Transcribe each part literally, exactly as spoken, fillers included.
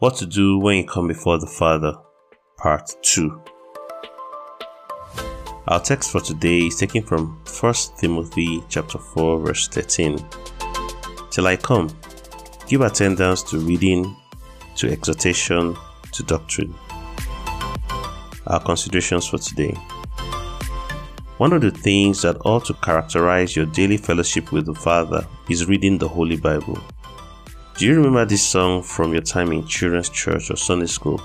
What to do when you come before the Father, Part two. Our text for today is taken from First Timothy chapter four verse thirteen. "Till I come, give attendance to reading, to exhortation, to doctrine." Our considerations for today. One of the things that ought to characterize your daily fellowship with the Father is reading the Holy Bible. Do you remember this song from your time in Children's Church or Sunday School?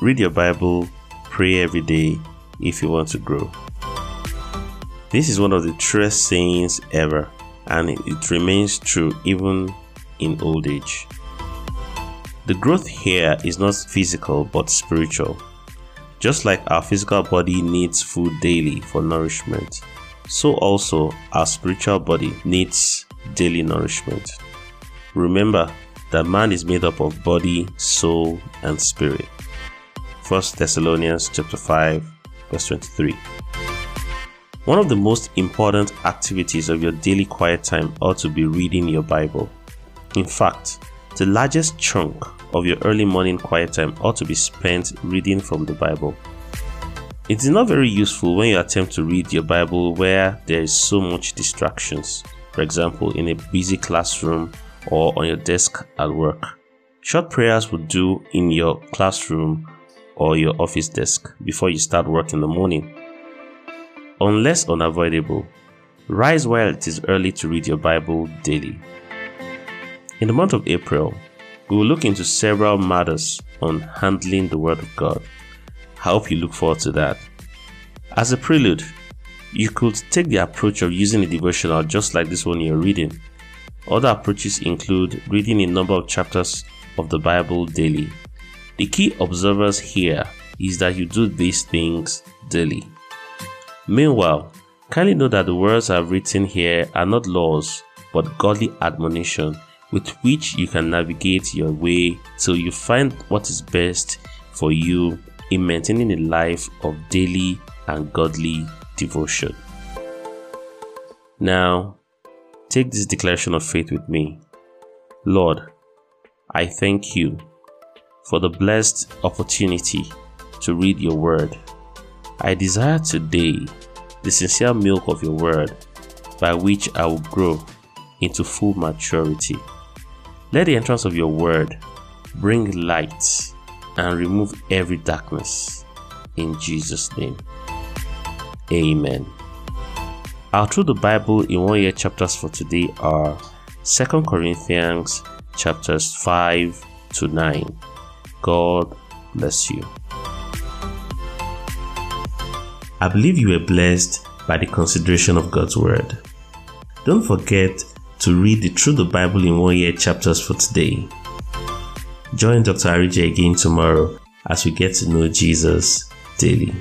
Read your Bible, pray every day if you want to grow. This is one of the truest sayings ever, and it remains true even in old age. The growth here is not physical but spiritual. Just like our physical body needs food daily for nourishment, so also our spiritual body needs daily nourishment. Remember that man is made up of body, soul, and spirit. First Thessalonians chapter five, verse twenty-three. One of the most important activities of your daily quiet time ought to be reading your Bible. In fact, the largest chunk of your early morning quiet time ought to be spent reading from the Bible. It is not very useful when you attempt to read your Bible where there is so much distractions, for example, in a busy classroom or on your desk at work. Short prayers would do in your classroom or your office desk before you start work in the morning. Unless unavoidable, rise while it is early to read your Bible daily. In the month of April, we will look into several matters on handling the Word of God. I hope you look forward to that. As a prelude, you could take the approach of using a devotional just like this one you're reading. Other approaches include reading a number of chapters of the Bible daily. The key observers here is that you do these things daily. Meanwhile, kindly know that the words I've written here are not laws but godly admonition with which you can navigate your way till you find what is best for you in maintaining a life of daily and godly devotion. Now, take this declaration of faith with me. Lord, I thank you for the blessed opportunity to read your Word. I desire today the sincere milk of your Word, by which I will grow into full maturity. Let the entrance of your Word bring light and remove every darkness. In Jesus' name, amen. Our Through the Bible in One Year chapters for today are Second Corinthians chapters five to nine. God bless you. I believe you were blessed by the consideration of God's Word. Don't forget to read the Through the Bible in One Year chapters for today. Join Doctor Araji again tomorrow as we get to know Jesus daily.